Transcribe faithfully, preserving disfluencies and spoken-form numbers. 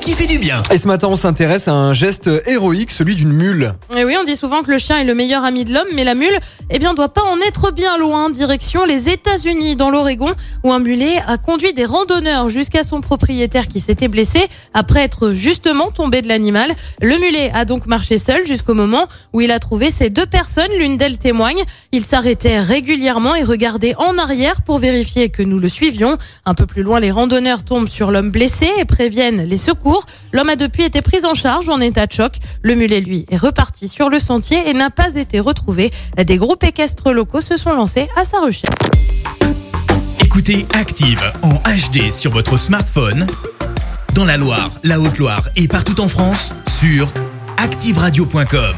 qui fait du bien. Et ce matin, on s'intéresse à un geste héroïque, celui d'une mule. Et oui, on dit souvent que le chien est le meilleur ami de l'homme, mais la mule, eh bien, doit pas en être bien loin. Direction les États-Unis, dans l'Oregon, où un mulet a conduit des randonneurs jusqu'à son propriétaire qui s'était blessé après être justement tombé de l'animal. Le mulet a donc marché seul jusqu'au moment où il a trouvé ces deux personnes. L'une d'elles témoigne. Il s'arrêtait régulièrement et regardait en arrière pour vérifier que nous le suivions. Un peu plus loin, les randonneurs tombent sur l'homme blessé et préviennent les secours. L'homme a depuis été pris en charge en état de choc. Le mulet, lui, est reparti sur le sentier et n'a pas été retrouvé. Des groupes équestres locaux se sont lancés à sa recherche. Écoutez Active en H D sur votre smartphone, dans la Loire, la Haute-Loire et partout en France, sur active radio point com.